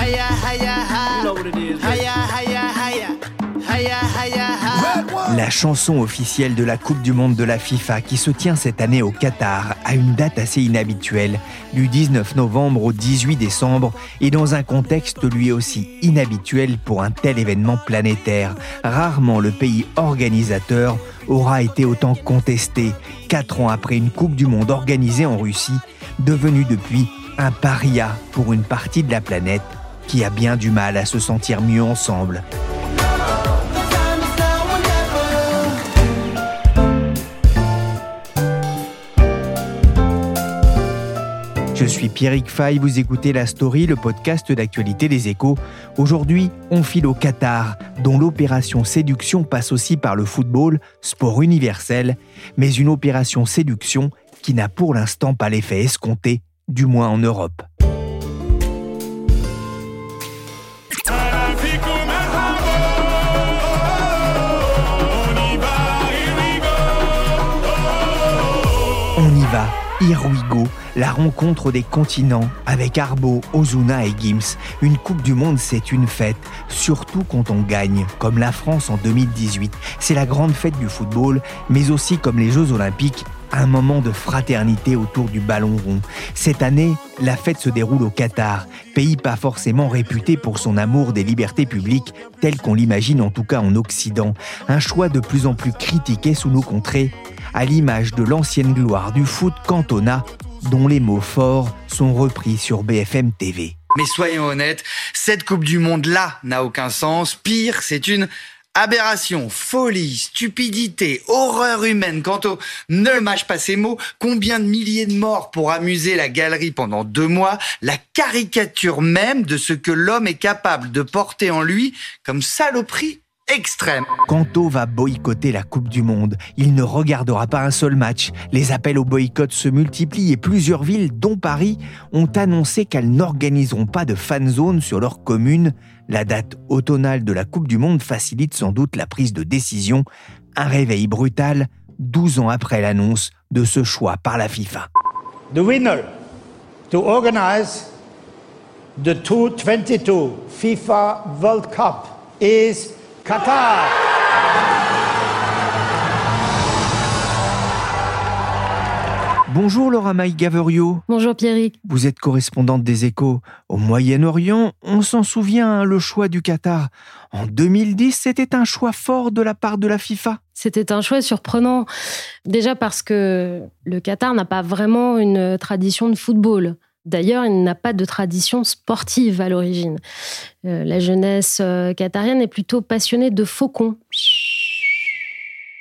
Haya, haya, haya. You know what it is. Haya, haya, haya. Haya, haya, haya. La chanson officielle de la Coupe du Monde de la FIFA qui se tient cette année au Qatar a une date assez inhabituelle, du 19 novembre au 18 décembre, et dans un contexte lui aussi inhabituel pour un tel événement planétaire. Rarement le pays organisateur aura été autant contesté, 4 ans après une Coupe du Monde organisée en Russie, devenue depuis un paria pour une partie de la planète qui a bien du mal à se sentir mieux ensemble. Je suis Pierrick Fay, vous écoutez La Story, le podcast d'actualité des Echos. Aujourd'hui, on file au Qatar, dont l'opération séduction passe aussi par le football, sport universel, mais une opération séduction qui n'a pour l'instant pas l'effet escompté, du moins en Europe. On y va, Irwigo, la rencontre des continents avec Arbo, Ozuna et Gims. Une Coupe du Monde, c'est une fête, surtout quand on gagne, comme la France en 2018. C'est la grande fête du football, mais aussi comme les Jeux Olympiques, un moment de fraternité autour du ballon rond. Cette année, la fête se déroule au Qatar, pays pas forcément réputé pour son amour des libertés publiques, tel qu'on l'imagine en tout cas en Occident. Un choix de plus en plus critiqué sous nos contrées, à l'image de l'ancienne gloire du foot Cantona, dont les mots forts sont repris sur BFM TV. Mais soyons honnêtes, cette Coupe du Monde-là n'a aucun sens. Pire, c'est une aberration, folie, stupidité, horreur humaine. Quant au ne mâche pas ces mots, combien de milliers de morts pour amuser la galerie pendant 2 mois, la caricature même de ce que l'homme est capable de porter en lui comme saloperie extrême. Kanto va boycotter la Coupe du Monde. Il ne regardera pas un seul match. Les appels au boycott se multiplient et plusieurs villes, dont Paris, ont annoncé qu'elles n'organiseront pas de fan zone sur leur commune. La date automnale de la Coupe du Monde facilite sans doute la prise de décision. Un réveil brutal, 12 ans après l'annonce de ce choix par la FIFA. The winner to organize the 2022 FIFA World Cup is Qatar. Bonjour Laura Maï Gaveriaux. Bonjour Pierrick. Vous êtes correspondante des Échos au Moyen-Orient. On s'en souvient, le choix du Qatar. En 2010, c'était un choix fort de la part de la FIFA. C'était un choix surprenant. Déjà parce que le Qatar n'a pas vraiment une tradition de football. D'ailleurs, il n'a pas de tradition sportive à l'origine. La jeunesse qatarienne est plutôt passionnée de faucons.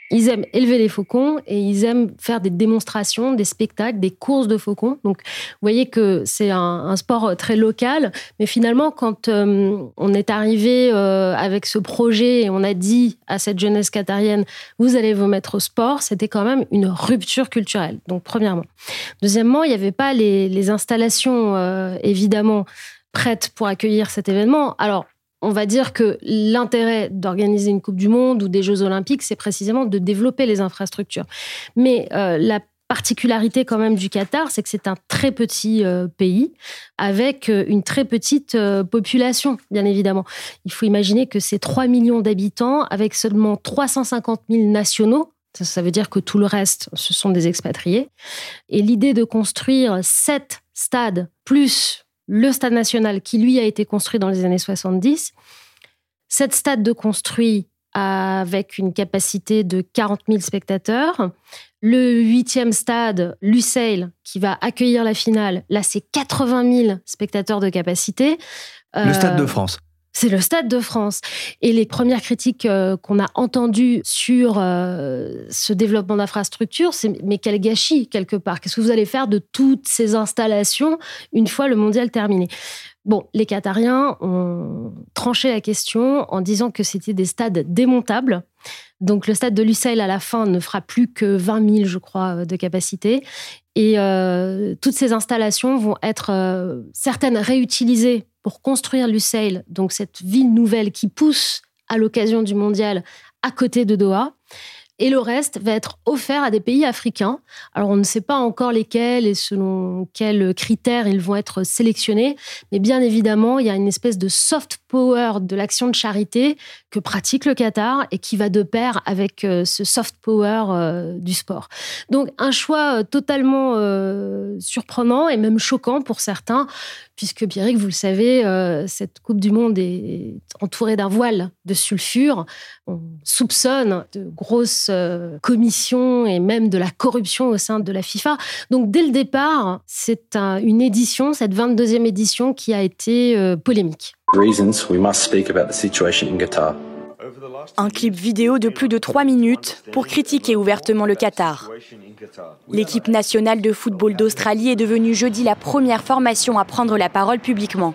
Ils aiment élever les faucons et ils aiment faire des démonstrations, des spectacles, des courses de faucons. Donc, vous voyez que c'est un sport très local. Mais finalement, quand on est arrivé avec ce projet et on a dit à cette jeunesse qatarienne « vous allez vous mettre au sport », c'était quand même une rupture culturelle. Donc, premièrement. Deuxièmement, il n'y avait pas les installations, évidemment, prêtes pour accueillir cet événement. Alors, on va dire que l'intérêt d'organiser une Coupe du Monde ou des Jeux Olympiques, c'est précisément de développer les infrastructures. Mais la particularité quand même du Qatar, c'est que c'est un très petit pays avec une très petite population, bien évidemment. Il faut imaginer que c'est 3 millions d'habitants avec seulement 350 000 nationaux. Ça veut dire que tout le reste, ce sont des expatriés. Et l'idée de construire 7 stades plus le stade national qui, lui, a été construit dans les années 70. 7 stades de construits avec une capacité de 40 000 spectateurs. Le 8e stade, Lusail, qui va accueillir la finale, là, c'est 80 000 spectateurs de capacité. Le Stade de France. c'est le Stade de France. Et les premières critiques qu'on a entendues sur ce développement d'infrastructures, c'est « mais quel gâchis, quelque part. Qu'est-ce que vous allez faire de toutes ces installations une fois le mondial terminé ?» Bon, les Qatariens ont tranché la question en disant que c'était des stades démontables. Donc, le stade de Lusail, à la fin, ne fera plus que 20 000, je crois, de capacité. Et toutes ces installations vont être certaines réutilisées pour construire Lusail, donc cette ville nouvelle qui pousse à l'occasion du mondial à côté de Doha. Et le reste va être offert à des pays africains. Alors, on ne sait pas encore lesquels et selon quels critères ils vont être sélectionnés. Mais bien évidemment, il y a une espèce de soft power de l'action de charité que pratique le Qatar et qui va de pair avec ce soft power du sport. Donc, un choix totalement surprenant et même choquant pour certains, puisque, Pierrick, vous le savez, cette Coupe du Monde est entourée d'un voile de sulfure. On soupçonne de grosses commission et même de la corruption au sein de la FIFA. Donc, dès le départ, c'est une édition, cette 22e édition, qui a été polémique. Un clip vidéo de plus de 3 minutes pour critiquer ouvertement le Qatar. L'équipe nationale de football d'Australie est devenue jeudi la première formation à prendre la parole publiquement.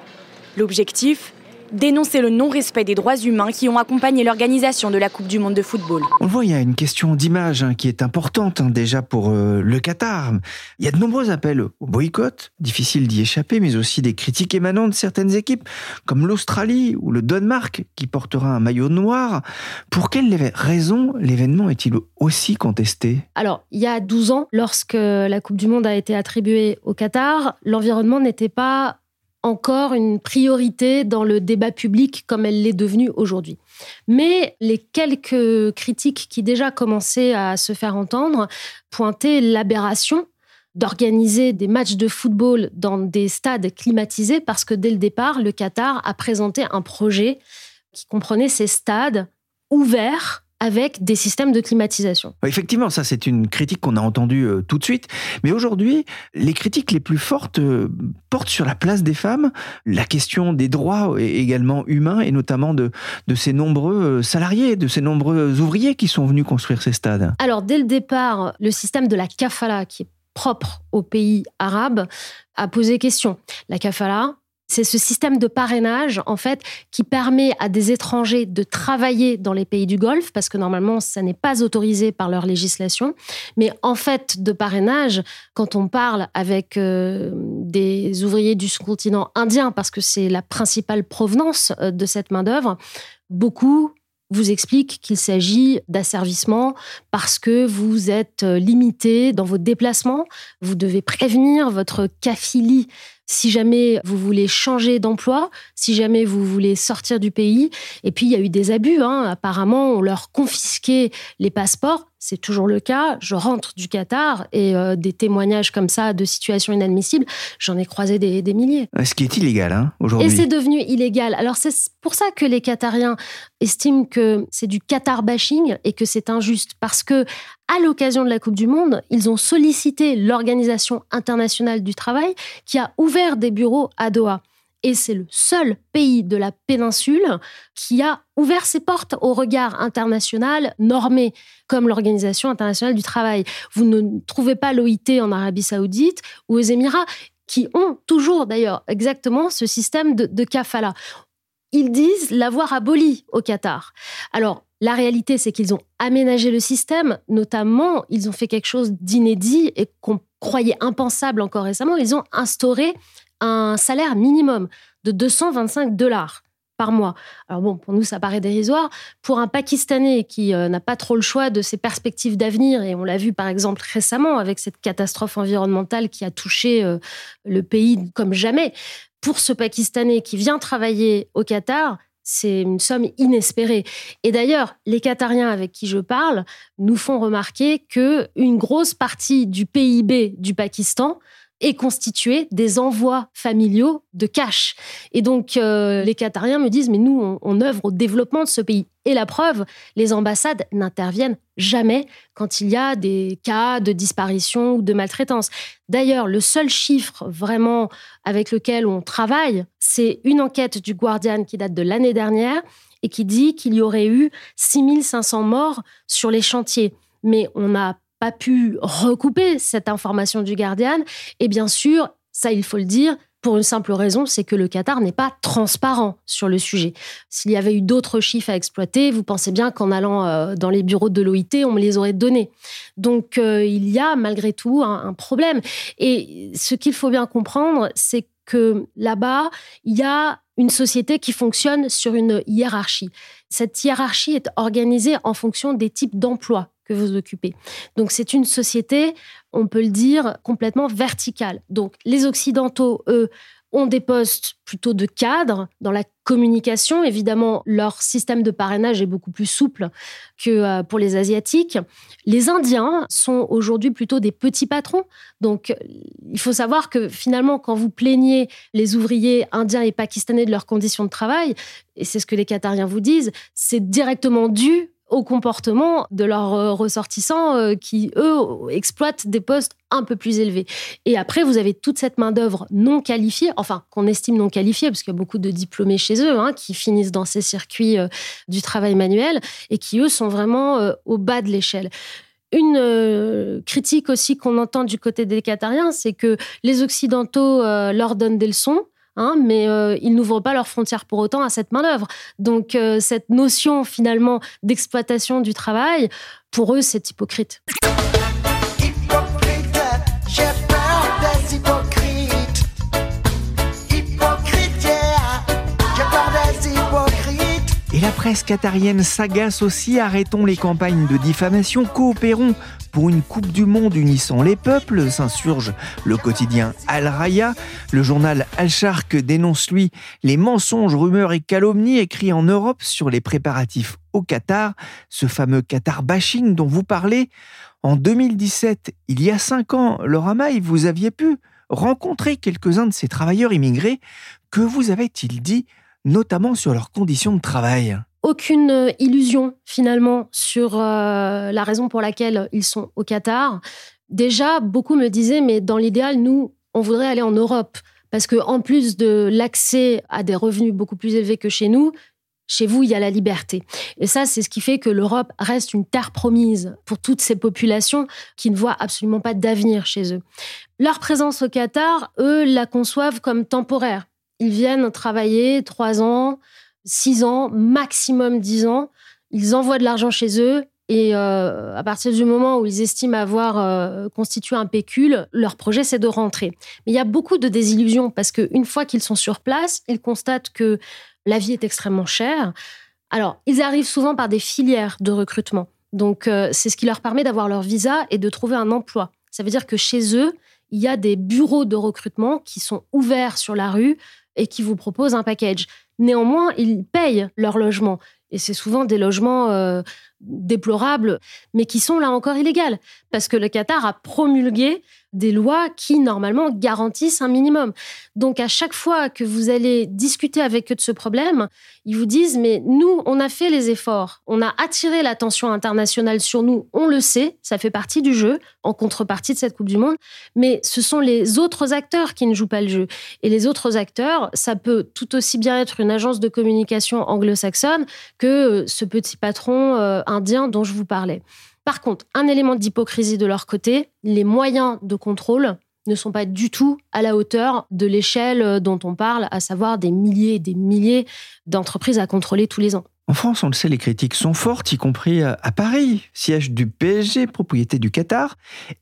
L'objectif ? Dénoncer le non-respect des droits humains qui ont accompagné l'organisation de la Coupe du Monde de football. On le voit, il y a une question d'image qui est importante déjà pour le Qatar. Il y a de nombreux appels au boycott, difficile d'y échapper, mais aussi des critiques émanant de certaines équipes, comme l'Australie ou le Danemark, qui portera un maillot noir. Pour quelles raisons l'événement est-il aussi contesté ? Alors, il y a 12 ans, lorsque la Coupe du Monde a été attribuée au Qatar, l'environnement n'était pas encore une priorité dans le débat public comme elle l'est devenue aujourd'hui. Mais les quelques critiques qui déjà commençaient à se faire entendre pointaient l'aberration d'organiser des matchs de football dans des stades climatisés parce que dès le départ, le Qatar a présenté un projet qui comprenait ces stades ouverts avec des systèmes de climatisation. Effectivement, ça c'est une critique qu'on a entendue tout de suite. Mais aujourd'hui, les critiques les plus fortes portent sur la place des femmes, la question des droits également humains, et notamment de ces nombreux salariés, de ces nombreux ouvriers qui sont venus construire ces stades. Alors, dès le départ, le système de la kafala, qui est propre aux pays arabes, a posé question. La kafala, c'est ce système de parrainage, en fait, qui permet à des étrangers de travailler dans les pays du Golfe, parce que normalement, ça n'est pas autorisé par leur législation. Mais en fait, de parrainage, quand on parle avec des ouvriers du continent indien, parce que c'est la principale provenance de cette main-d'œuvre, beaucoup vous explique qu'il s'agit d'asservissement parce que vous êtes limité dans vos déplacements. Vous devez prévenir votre kafili si jamais vous voulez changer d'emploi, si jamais vous voulez sortir du pays. Et puis, il y a eu des abus. Apparemment, on leur confisquait les passeports. C'est toujours le cas. Je rentre du Qatar et des témoignages comme ça de situations inadmissibles, j'en ai croisé des milliers. Ce qui est illégal aujourd'hui. Et c'est devenu illégal. Alors c'est pour ça que les Qatariens estiment que c'est du Qatar bashing et que c'est injuste. Parce que, à l'occasion de la Coupe du Monde, ils ont sollicité l'Organisation internationale du travail qui a ouvert des bureaux à Doha. Et c'est le seul pays de la péninsule qui a ouvert ses portes au regard international normé, comme l'Organisation internationale du travail. Vous ne trouvez pas l'OIT en Arabie Saoudite ou aux Émirats, qui ont toujours d'ailleurs exactement ce système de kafala. Ils disent l'avoir aboli au Qatar. Alors, la réalité, c'est qu'ils ont aménagé le système, notamment, ils ont fait quelque chose d'inédit et qu'on croyait impensable encore récemment. Ils ont instauré un salaire minimum de $225 par mois. Alors bon, pour nous, ça paraît dérisoire. Pour un Pakistanais qui n'a pas trop le choix de ses perspectives d'avenir, et on l'a vu par exemple récemment avec cette catastrophe environnementale qui a touché le pays comme jamais, pour ce Pakistanais qui vient travailler au Qatar, c'est une somme inespérée. Et d'ailleurs, les Qatariens avec qui je parle nous font remarquer qu'une grosse partie du PIB du Pakistan est constitué des envois familiaux de cash. Et donc, les Qatariens me disent « mais nous, on œuvre au développement de ce pays ». Et la preuve, les ambassades n'interviennent jamais quand il y a des cas de disparition ou de maltraitance. D'ailleurs, le seul chiffre vraiment avec lequel on travaille, c'est une enquête du Guardian qui date de l'année dernière et qui dit qu'il y aurait eu 6500 morts sur les chantiers. Mais on n'a pas pu recouper cette information du Guardian. Et bien sûr, ça, il faut le dire, pour une simple raison, c'est que le Qatar n'est pas transparent sur le sujet. S'il y avait eu d'autres chiffres à exploiter, vous pensez bien qu'en allant dans les bureaux de l'OIT, on me les aurait donnés. Donc, il y a malgré tout un problème. Et ce qu'il faut bien comprendre, c'est que là-bas, il y a une société qui fonctionne sur une hiérarchie. Cette hiérarchie est organisée en fonction des types d'emplois que vous occupez. Donc, c'est une société, on peut le dire, complètement verticale. Donc, les Occidentaux, eux, ont des postes plutôt de cadre dans la communication. Évidemment, leur système de parrainage est beaucoup plus souple que pour les Asiatiques. Les Indiens sont aujourd'hui plutôt des petits patrons. Donc, il faut savoir que finalement, quand vous plaignez les ouvriers indiens et pakistanais de leurs conditions de travail, et c'est ce que les Qatariens vous disent, c'est directement dû au comportement de leurs ressortissants qui, eux, exploitent des postes un peu plus élevés. Et après, vous avez toute cette main-d'œuvre non qualifiée, enfin, qu'on estime non qualifiée, parce qu'il y a beaucoup de diplômés chez eux, qui finissent dans ces circuits du travail manuel et qui, eux, sont vraiment au bas de l'échelle. Une critique aussi qu'on entend du côté des Qatariens, c'est que les Occidentaux leur donnent des leçons, mais ils n'ouvrent pas leurs frontières pour autant à cette main-d'œuvre. Donc, cette notion, finalement, d'exploitation du travail, pour eux, c'est hypocrite. Hypocrite, j'ai peur des hypocrites. Hypocrite, yeah, j'ai peur des hypocrites. Et la presse qatarienne s'agace aussi. Arrêtons les campagnes de diffamation, coopérons pour une Coupe du Monde unissant les peuples, s'insurge le quotidien Al Raya. Le journal Al Sharq dénonce, lui, les mensonges, rumeurs et calomnies écrits en Europe sur les préparatifs au Qatar, ce fameux Qatar bashing dont vous parlez. En 2017, il y a 5 ans, Laura Maï, vous aviez pu rencontrer quelques-uns de ces travailleurs immigrés. Que vous avait-il dit, notamment sur leurs conditions de travail ? Aucune illusion, finalement, sur la raison pour laquelle ils sont au Qatar. Déjà, beaucoup me disaient, mais dans l'idéal, nous, on voudrait aller en Europe. Parce qu'en plus de l'accès à des revenus beaucoup plus élevés que chez nous, chez vous, il y a la liberté. Et ça, c'est ce qui fait que l'Europe reste une terre promise pour toutes ces populations qui ne voient absolument pas d'avenir chez eux. Leur présence au Qatar, eux, la conçoivent comme temporaire. Ils viennent travailler 3 ans, 6 ans, maximum 10 ans, ils envoient de l'argent chez eux et à partir du moment où ils estiment avoir constitué un pécule, leur projet, c'est de rentrer. Mais il y a beaucoup de désillusions parce qu'une fois qu'ils sont sur place, ils constatent que la vie est extrêmement chère. Alors, ils arrivent souvent par des filières de recrutement. Donc, c'est ce qui leur permet d'avoir leur visa et de trouver un emploi. Ça veut dire que chez eux, il y a des bureaux de recrutement qui sont ouverts sur la rue et qui vous proposent un package. Néanmoins, ils payent leur logement. Et c'est souvent des logements déplorables, mais qui sont là encore illégaux. Parce que le Qatar a promulgué des lois qui, normalement, garantissent un minimum. Donc, à chaque fois que vous allez discuter avec eux de ce problème, ils vous disent « mais nous, on a fait les efforts. On a attiré l'attention internationale sur nous. On le sait, ça fait partie du jeu, en contrepartie de cette Coupe du Monde. Mais ce sont les autres acteurs qui ne jouent pas le jeu. Et les autres acteurs, ça peut tout aussi bien être une agence de communication anglo-saxonne que ce petit patron indien dont je vous parlais. Par contre, un élément d'hypocrisie de leur côté, les moyens de contrôle ne sont pas du tout à la hauteur de l'échelle dont on parle, à savoir des milliers et des milliers d'entreprises à contrôler tous les ans. En France, on le sait, les critiques sont fortes, y compris à Paris, siège du PSG, propriété du Qatar.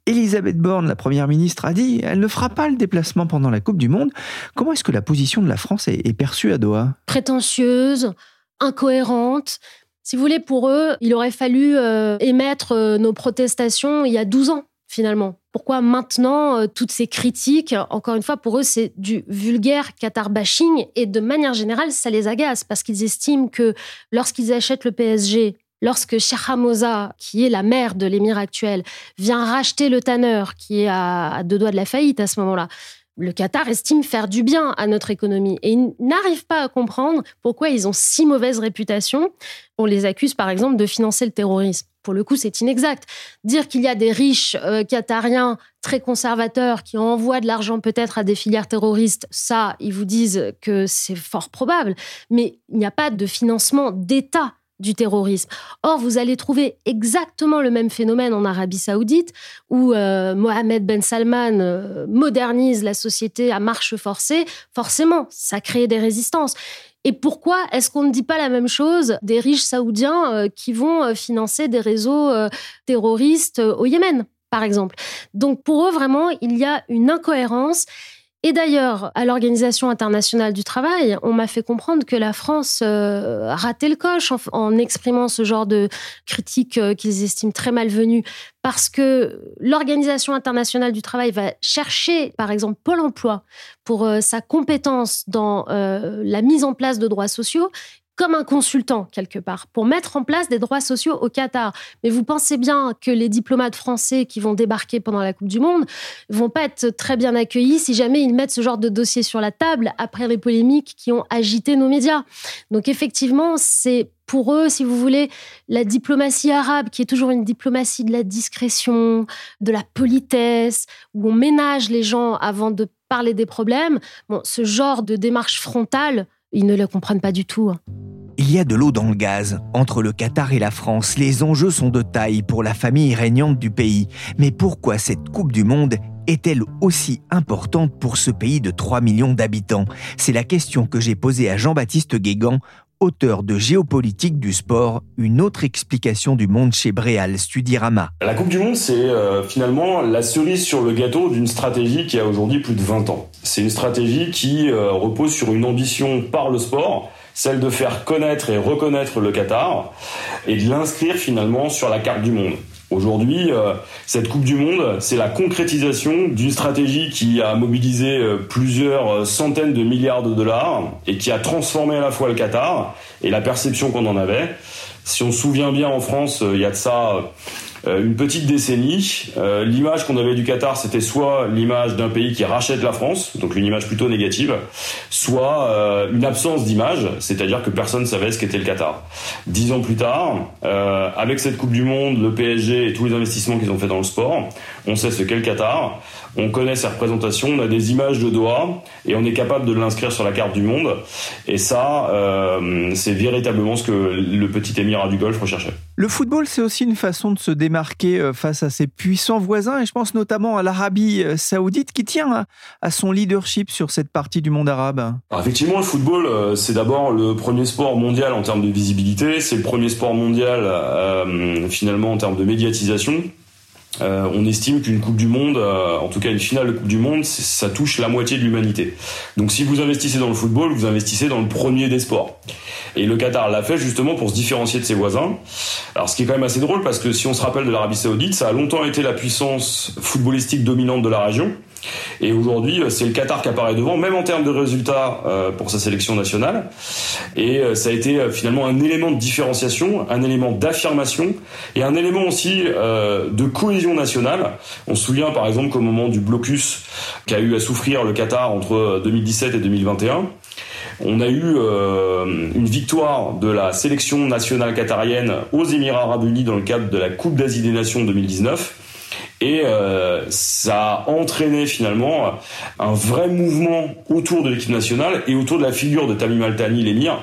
Elisabeth Borne, la première ministre, a dit qu'elle ne fera pas le déplacement pendant la Coupe du Monde. Comment est-ce que la position de la France est perçue à Doha ? Prétentieuse, incohérente. Si vous voulez, pour eux, il aurait fallu émettre nos protestations il y a 12 ans, finalement. Pourquoi maintenant, toutes ces critiques, encore une fois, pour eux, c'est du vulgaire Qatar-bashing. Et de manière générale, ça les agace parce qu'ils estiment que lorsqu'ils achètent le PSG, Lorsque Cheikha Moza, qui est la mère de l'émir actuel, vient racheter le tanneur, qui est à deux doigts de la faillite à ce moment-là, le Qatar estime faire du bien à notre économie. Et ils n'arrivent pas à comprendre pourquoi ils ont si mauvaise réputation. On les accuse, par exemple, de financer le terrorisme. Pour le coup, c'est inexact. Dire qu'il y a des riches Qatariens très conservateurs qui envoient de l'argent peut-être à des filières terroristes, ça, ils vous disent que c'est fort probable. Mais il n'y a pas de financement d'État du terrorisme. Or, vous allez trouver exactement le même phénomène en Arabie Saoudite, où Mohammed Ben Salman modernise la société à marche forcée. Forcément, ça crée des résistances. Et pourquoi est-ce qu'on ne dit pas la même chose des riches saoudiens qui vont financer des réseaux terroristes au Yémen, par exemple? Donc, pour eux, vraiment, il y a une incohérence. Et d'ailleurs, à l'Organisation internationale du travail, on m'a fait comprendre que la France ratait le coche en exprimant ce genre de critiques qu'ils estiment très malvenues, parce que l'Organisation internationale du travail va chercher, par exemple, Pôle emploi pour sa compétence dans la mise en place de droits sociaux, comme un consultant, quelque part, pour mettre en place des droits sociaux au Qatar. Mais vous pensez bien que les diplomates français qui vont débarquer pendant la Coupe du Monde ne vont pas être très bien accueillis si jamais ils mettent ce genre de dossier sur la table après les polémiques qui ont agité nos médias. Donc effectivement, c'est pour eux, si vous voulez, la diplomatie arabe, qui est toujours une diplomatie de la discrétion, de la politesse, où on ménage les gens avant de parler des problèmes. Bon, ce genre de démarche frontale, ils ne le comprennent pas du tout. Il y a de l'eau dans le gaz. Entre le Qatar et la France, les enjeux sont de taille pour la famille régnante du pays. Mais pourquoi cette Coupe du Monde est-elle aussi importante pour ce pays de 3 millions d'habitants ? C'est la question que j'ai posée à Jean-Baptiste Guégan, auteur de Géopolitique du sport, une autre explication du monde chez Bréal Studirama. La Coupe du Monde, c'est finalement la cerise sur le gâteau d'une stratégie qui a aujourd'hui plus de 20 ans. C'est une stratégie qui repose sur une ambition par le sport, celle de faire connaître et reconnaître le Qatar et de l'inscrire finalement sur la carte du monde. Aujourd'hui, cette Coupe du Monde, c'est la concrétisation d'une stratégie qui a mobilisé plusieurs centaines de milliards de dollars et qui a transformé à la fois le Qatar et la perception qu'on en avait. Si on se souvient bien, en France, il y a de ça une petite décennie, l'image qu'on avait du Qatar, c'était soit l'image d'un pays qui rachète la France, donc une image plutôt négative, soit une absence d'image, c'est-à-dire que personne ne savait ce qu'était le Qatar. 10 ans plus tard, avec cette Coupe du Monde, le PSG et tous les investissements qu'ils ont fait dans le sport, on sait ce qu'est le Qatar, on connaît ses représentations, on a des images de Doha et on est capable de l'inscrire sur la carte du monde. Et ça, c'est véritablement ce que le petit émirat du Golfe recherchait. Le football, c'est aussi une façon de se démarquer face à ses puissants voisins, et je pense notamment à l'Arabie Saoudite qui tient à son leadership sur cette partie du monde arabe. Alors effectivement, le football, c'est d'abord le premier sport mondial en termes de visibilité, c'est le premier sport mondial finalement en termes de médiatisation. On estime qu'une Coupe du Monde, en tout cas une finale de Coupe du Monde, ça touche la moitié de l'humanité. Donc si vous investissez dans le football, vous investissez dans le premier des sports. Et le Qatar l'a fait justement pour se différencier de ses voisins. Alors ce qui est quand même assez drôle, parce que si on se rappelle de l'Arabie Saoudite, ça a longtemps été la puissance footballistique dominante de la région. Et aujourd'hui, c'est le Qatar qui apparaît devant, même en termes de résultats pour sa sélection nationale. Et ça a été finalement un élément de différenciation, un élément d'affirmation et un élément aussi de cohésion nationale. On se souvient par exemple qu'au moment du blocus qu'a eu à souffrir le Qatar entre 2017 et 2021, on a eu une victoire de la sélection nationale qatarienne aux Émirats Arabes Unis dans le cadre de la Coupe d'Asie des Nations 2019. Et ça a entraîné finalement un vrai mouvement autour de l'équipe nationale et autour de la figure de Tamim Al Thani, l'émir,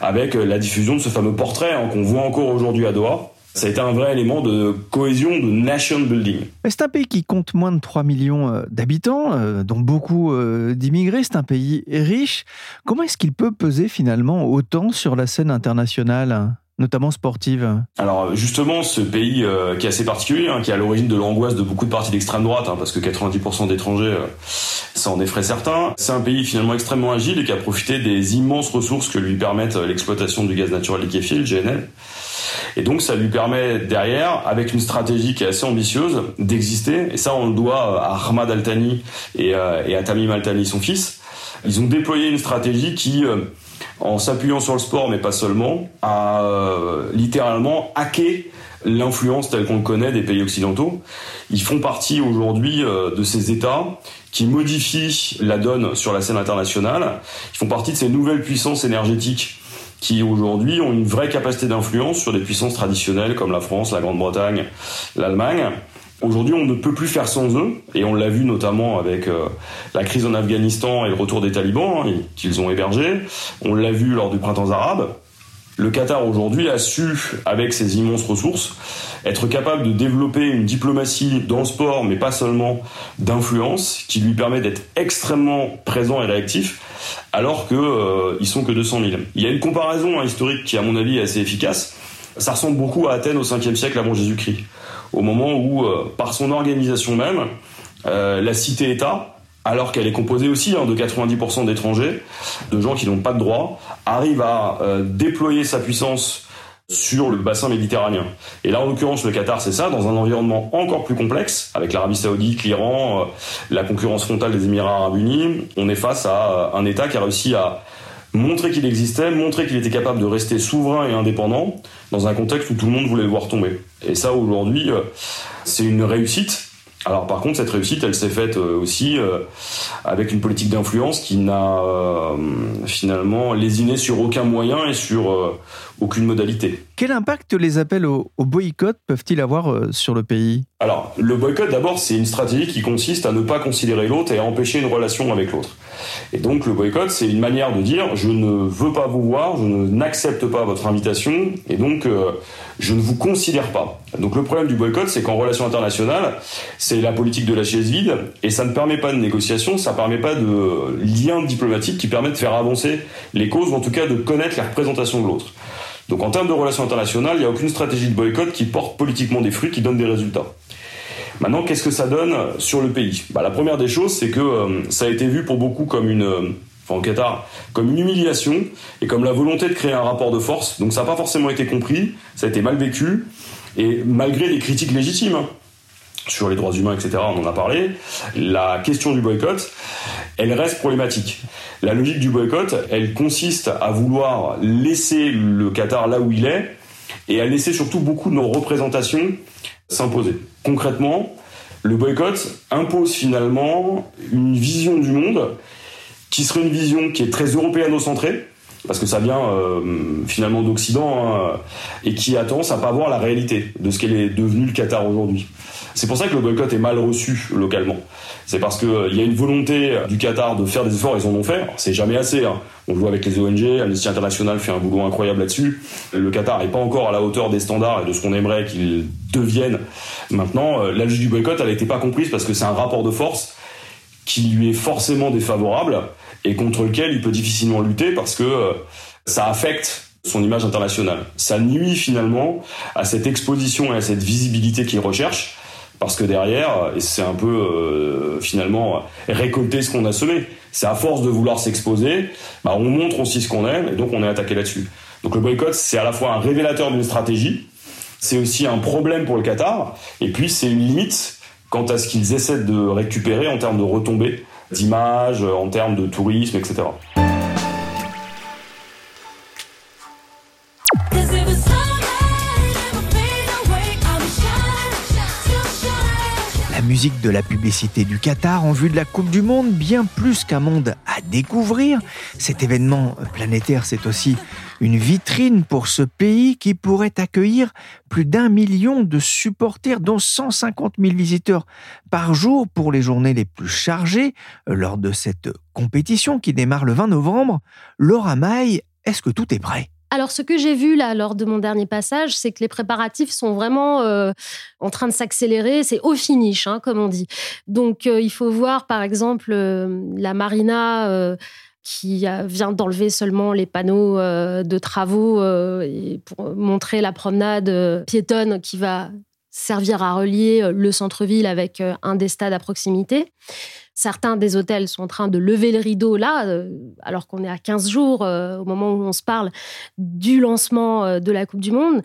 avec la diffusion de ce fameux portrait qu'on voit encore aujourd'hui à Doha. Ça a été un vrai élément de cohésion, de nation building. C'est un pays qui compte moins de 3 millions d'habitants, dont beaucoup d'immigrés. C'est un pays riche. Comment est-ce qu'il peut peser finalement autant sur la scène internationale ? Notamment sportive. Alors justement, ce pays qui est assez particulier, qui est à l'origine de l'angoisse de beaucoup de partis d'extrême droite, parce que 90% d'étrangers, ça en effraie certains. C'est un pays finalement extrêmement agile et qui a profité des immenses ressources que lui permettent l'exploitation du gaz naturel liquéfié, le GNL. Et donc ça lui permet derrière, avec une stratégie qui est assez ambitieuse, d'exister. Et ça, on le doit à Hamad Al Thani et à Tamim Al Thani, son fils. Ils ont déployé une stratégie qui en s'appuyant sur le sport, mais pas seulement, à littéralement hacker l'influence telle qu'on le connaît des pays occidentaux. Ils font partie aujourd'hui de ces États qui modifient la donne sur la scène internationale. Ils font partie de ces nouvelles puissances énergétiques qui aujourd'hui ont une vraie capacité d'influence sur des puissances traditionnelles comme la France, la Grande-Bretagne, l'Allemagne. Aujourd'hui, on ne peut plus faire sans eux, et on l'a vu notamment avec la crise en Afghanistan et le retour des talibans qu'ils ont hébergés. On l'a vu lors du printemps arabe. Le Qatar aujourd'hui a su, avec ses immenses ressources, être capable de développer une diplomatie dans le sport, mais pas seulement, d'influence, qui lui permet d'être extrêmement présent et réactif, alors qu'ils sont que 200 000. Il y a une comparaison historique qui, à mon avis, est assez efficace. Ça ressemble beaucoup à Athènes au 5e siècle avant Jésus-Christ, au moment où, par son organisation même, la cité-État, alors qu'elle est composée aussi de 90% d'étrangers, de gens qui n'ont pas de droit, arrive à déployer sa puissance sur le bassin méditerranéen. Et là, en l'occurrence, le Qatar, c'est ça, dans un environnement encore plus complexe, avec l'Arabie Saoudite, l'Iran, la concurrence frontale des Émirats Arabes Unis. On est face à un État qui a réussi à montrer qu'il existait, montrer qu'il était capable de rester souverain et indépendant dans un contexte où tout le monde voulait le voir tomber. Et ça, aujourd'hui, c'est une réussite. Alors par contre, cette réussite, elle s'est faite aussi avec une politique d'influence qui n'a finalement lésiné sur aucun moyen et sur aucune modalité. Quel impact les appels au boycott peuvent-ils avoir sur le pays ? Alors, le boycott, d'abord, c'est une stratégie qui consiste à ne pas considérer l'autre et à empêcher une relation avec l'autre. Et donc, le boycott, c'est une manière de dire « je ne veux pas vous voir, je n'accepte pas votre invitation, et donc je ne vous considère pas ». Donc, le problème du boycott, c'est qu'en relation internationale, c'est la politique de la chaise vide, et ça ne permet pas de négociation, ça ne permet pas de lien diplomatique qui permet de faire avancer les causes, ou en tout cas de connaître la représentation de l'autre. Donc en termes de relations internationales, il n'y a aucune stratégie de boycott qui porte politiquement des fruits, qui donne des résultats. Maintenant, qu'est-ce que ça donne sur le pays ? La première des choses, c'est que ça a été vu pour beaucoup comme au Qatar, comme une humiliation et comme la volonté de créer un rapport de force. Donc ça n'a pas forcément été compris, ça a été mal vécu, et malgré les critiques légitimes sur les droits humains, etc., on en a parlé, la question du boycott, elle reste problématique. La logique du boycott, elle consiste à vouloir laisser le Qatar là où il est et à laisser surtout beaucoup de nos représentations s'imposer. Concrètement, le boycott impose finalement une vision du monde qui serait une vision qui est très européano-centrée, parce que ça vient finalement d'Occident, et qui a tendance à pas voir la réalité de ce qu'elle est devenue le Qatar aujourd'hui. C'est pour ça que le boycott est mal reçu localement. C'est parce qu'il y a une volonté du Qatar de faire des efforts, ils en ont fait. Alors, c'est jamais assez. On le voit avec les ONG, Amnesty International fait un boulot incroyable là-dessus. Le Qatar n'est pas encore à la hauteur des standards et de ce qu'on aimerait qu'il devienne. Maintenant, la logique du boycott, elle n'était pas comprise parce que c'est un rapport de force qui lui est forcément défavorable et contre lequel il peut difficilement lutter parce que ça affecte son image internationale. Ça nuit finalement à cette exposition et à cette visibilité qu'il recherche. Parce que derrière, et c'est un peu finalement récolter ce qu'on a semé. C'est à force de vouloir s'exposer, on montre aussi ce qu'on aime, et donc on est attaqué là-dessus. Donc le boycott, c'est à la fois un révélateur d'une stratégie, c'est aussi un problème pour le Qatar, et puis c'est une limite quant à ce qu'ils essaient de récupérer en termes de retombées d'image, en termes de tourisme, etc. Musique de la publicité du Qatar en vue de la Coupe du Monde, bien plus qu'un monde à découvrir. Cet événement planétaire, c'est aussi une vitrine pour ce pays qui pourrait accueillir plus d'1 million de supporters, dont 150 000 visiteurs par jour pour les journées les plus chargées. Lors de cette compétition qui démarre le 20 novembre, Laura Maï, est-ce que tout est prêt ? Alors, ce que j'ai vu là lors de mon dernier passage, c'est que les préparatifs sont vraiment en train de s'accélérer. C'est au finish, comme on dit. Donc, il faut voir, par exemple, la marina qui vient d'enlever seulement les panneaux de travaux pour montrer la promenade piétonne qui va servir à relier le centre-ville avec un des stades à proximité. Certains des hôtels sont en train de lever le rideau là, alors qu'on est à 15 jours au moment où on se parle du lancement de la Coupe du Monde.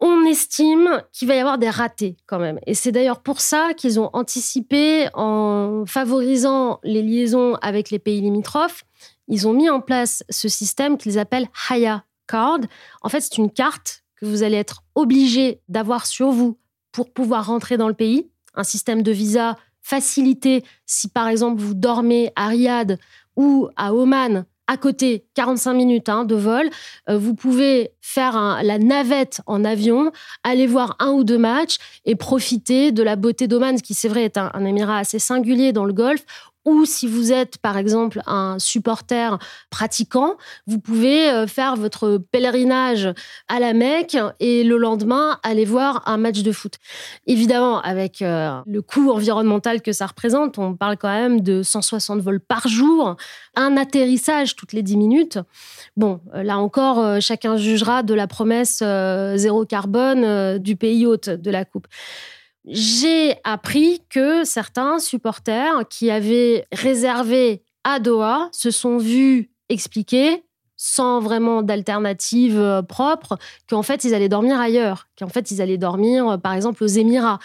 On estime qu'il va y avoir des ratés quand même. Et c'est d'ailleurs pour ça qu'ils ont anticipé en favorisant les liaisons avec les pays limitrophes ils ont mis en place ce système qu'ils appellent Haya Card. En fait, c'est une carte que vous allez être obligé d'avoir sur vous pour pouvoir rentrer dans le pays. Un système de visa facilité si, par exemple, vous dormez à Riyad ou à Oman, à côté, 45 minutes de vol. Vous pouvez faire la navette en avion, aller voir un ou deux matchs et profiter de la beauté d'Oman, qui, c'est vrai, est un émirat assez singulier dans le Golfe. Ou si vous êtes, par exemple, un supporter pratiquant, vous pouvez faire votre pèlerinage à la Mecque et le lendemain, aller voir un match de foot. Évidemment, avec le coût environnemental que ça représente, on parle quand même de 160 vols par jour, un atterrissage toutes les 10 minutes. Bon, là encore, chacun jugera de la promesse zéro carbone du pays hôte de la Coupe. J'ai appris que certains supporters qui avaient réservé à Doha se sont vus expliquer, sans vraiment d'alternative propre, qu'en fait, ils allaient dormir ailleurs, qu'en fait, ils allaient dormir, par exemple, aux Émirats.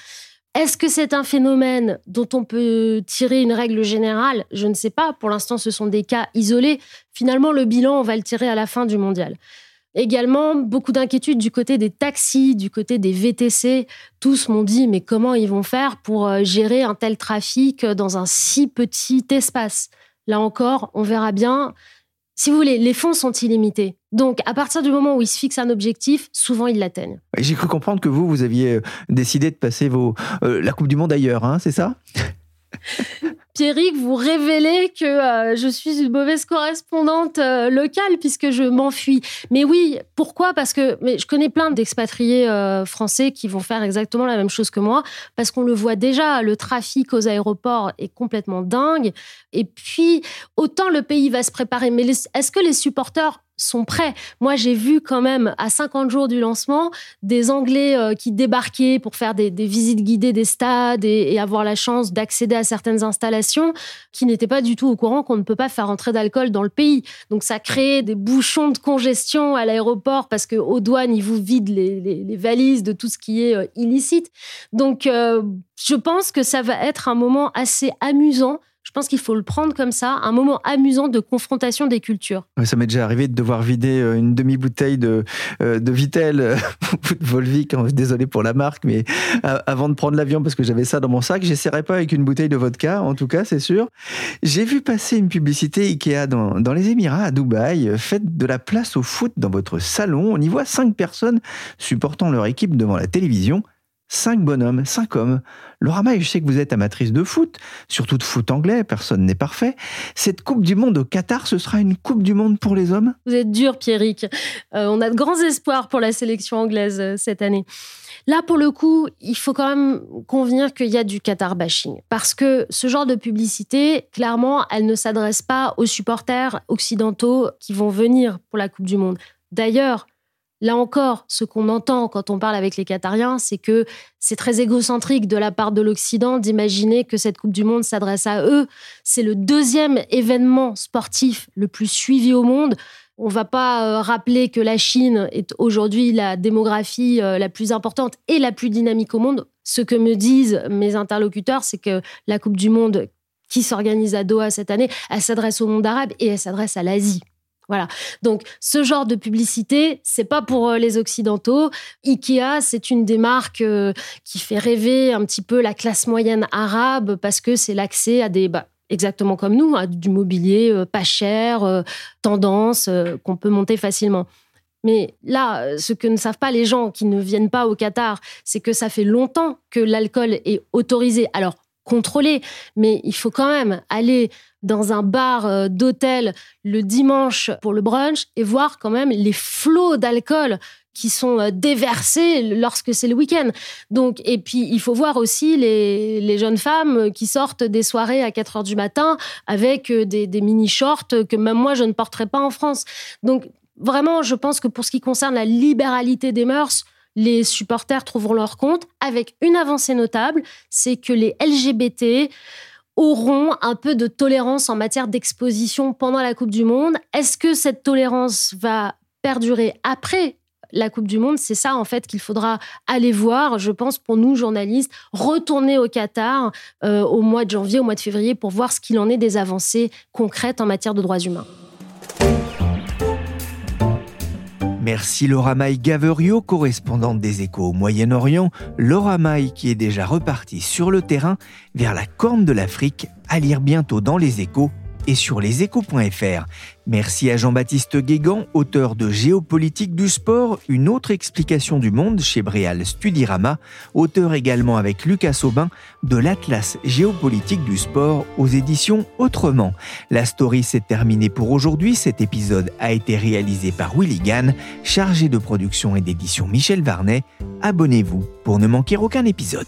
Est-ce que c'est un phénomène dont on peut tirer une règle générale ? Je ne sais pas. Pour l'instant, ce sont des cas isolés. Finalement, le bilan, on va le tirer à la fin du mondial. Également, beaucoup d'inquiétudes du côté des taxis, du côté des VTC. Tous m'ont dit, mais comment ils vont faire pour gérer un tel trafic dans un si petit espace ? Là encore, on verra bien. Si vous voulez, les fonds sont illimités. Donc, à partir du moment où ils se fixent un objectif, souvent, ils l'atteignent. Et j'ai cru comprendre que vous aviez décidé de passer la Coupe du Monde ailleurs, c'est ça ? Pierrick, vous révélez que je suis une mauvaise correspondante locale puisque je m'enfuis. Mais oui, pourquoi ? Parce que je connais plein d'expatriés français qui vont faire exactement la même chose que moi, parce qu'on le voit déjà, le trafic aux aéroports est complètement dingue. Et puis, autant le pays va se préparer, mais est-ce que les supporters sont prêts ? Moi, j'ai vu quand même, à 50 jours du lancement, des Anglais qui débarquaient pour faire des visites guidées des stades et avoir la chance d'accéder à certaines installations, qui n'étaient pas du tout au courant qu'on ne peut pas faire entrer d'alcool dans le pays. Donc, ça crée des bouchons de congestion à l'aéroport parce qu'aux douanes, ils vous vident les valises de tout ce qui est illicite. Donc, je pense que ça va être un moment assez amusant. Je pense qu'il faut le prendre comme ça, un moment amusant de confrontation des cultures. Ça m'est déjà arrivé de devoir vider une demi-bouteille de Vitel, de Volvic, désolé pour la marque, mais avant de prendre l'avion, parce que j'avais ça dans mon sac, j'essaierai pas avec une bouteille de vodka, en tout cas, c'est sûr. J'ai vu passer une publicité Ikea dans les Émirats, à Dubaï. Faites de la place au foot dans votre salon. On y voit 5 personnes supportant leur équipe devant la télévision. 5 bonhommes, 5 hommes. Laura Maï, je sais que vous êtes amatrice de foot, surtout de foot anglais, personne n'est parfait. Cette Coupe du Monde au Qatar, ce sera une Coupe du Monde pour les hommes ? Vous êtes dur, Pierrick. On a de grands espoirs pour la sélection anglaise cette année. Là, pour le coup, il faut quand même convenir qu'il y a du Qatar bashing. Parce que ce genre de publicité, clairement, elle ne s'adresse pas aux supporters occidentaux qui vont venir pour la Coupe du Monde. D'ailleurs, là encore, ce qu'on entend quand on parle avec les Qatariens, c'est que c'est très égocentrique de la part de l'Occident d'imaginer que cette Coupe du Monde s'adresse à eux. C'est le 2e événement sportif le plus suivi au monde. On ne va pas rappeler que la Chine est aujourd'hui la démographie la plus importante et la plus dynamique au monde. Ce que me disent mes interlocuteurs, c'est que la Coupe du Monde qui s'organise à Doha cette année, elle s'adresse au monde arabe et elle s'adresse à l'Asie. Voilà. Donc, ce genre de publicité, c'est pas pour les Occidentaux. Ikea, c'est une des marques qui fait rêver un petit peu la classe moyenne arabe parce que c'est l'accès à des, exactement comme nous, à du mobilier pas cher, tendance, qu'on peut monter facilement. Mais là, ce que ne savent pas les gens qui ne viennent pas au Qatar, c'est que ça fait longtemps que l'alcool est autorisé. Alors, contrôlé, mais il faut quand même aller dans un bar d'hôtel le dimanche pour le brunch et voir quand même les flots d'alcool qui sont déversés lorsque c'est le week-end. Donc, et puis, il faut voir aussi les jeunes femmes qui sortent des soirées à 4 heures du matin avec des mini-shorts que même moi, je ne porterais pas en France. Donc, vraiment, je pense que pour ce qui concerne la libéralité des mœurs, les supporters trouveront leur compte, avec une avancée notable, c'est que les LGBT auront un peu de tolérance en matière d'exposition pendant la Coupe du Monde. Est-ce que cette tolérance va perdurer après la Coupe du Monde ? C'est ça, en fait, qu'il faudra aller voir, je pense, pour nous, journalistes, retourner au Qatar au mois de janvier, au mois de février, pour voir ce qu'il en est des avancées concrètes en matière de droits humains. Merci Laura Maï Gaveriaux, correspondante des Echos au Moyen-Orient. Laura Maï qui est déjà repartie sur le terrain vers la Corne de l'Afrique, à lire bientôt dans les Echos et sur lesechos.fr. Merci à Jean-Baptiste Guégan, auteur de Géopolitique du sport, une autre explication du monde chez Bréal Studirama, auteur également avec Lucas Aubin de l'Atlas Géopolitique du sport aux éditions Autrement. La Story s'est terminée pour aujourd'hui. Cet épisode a été réalisé par Willy Ganne, chargé de production et d'édition Michèle Warnet. Abonnez-vous pour ne manquer aucun épisode.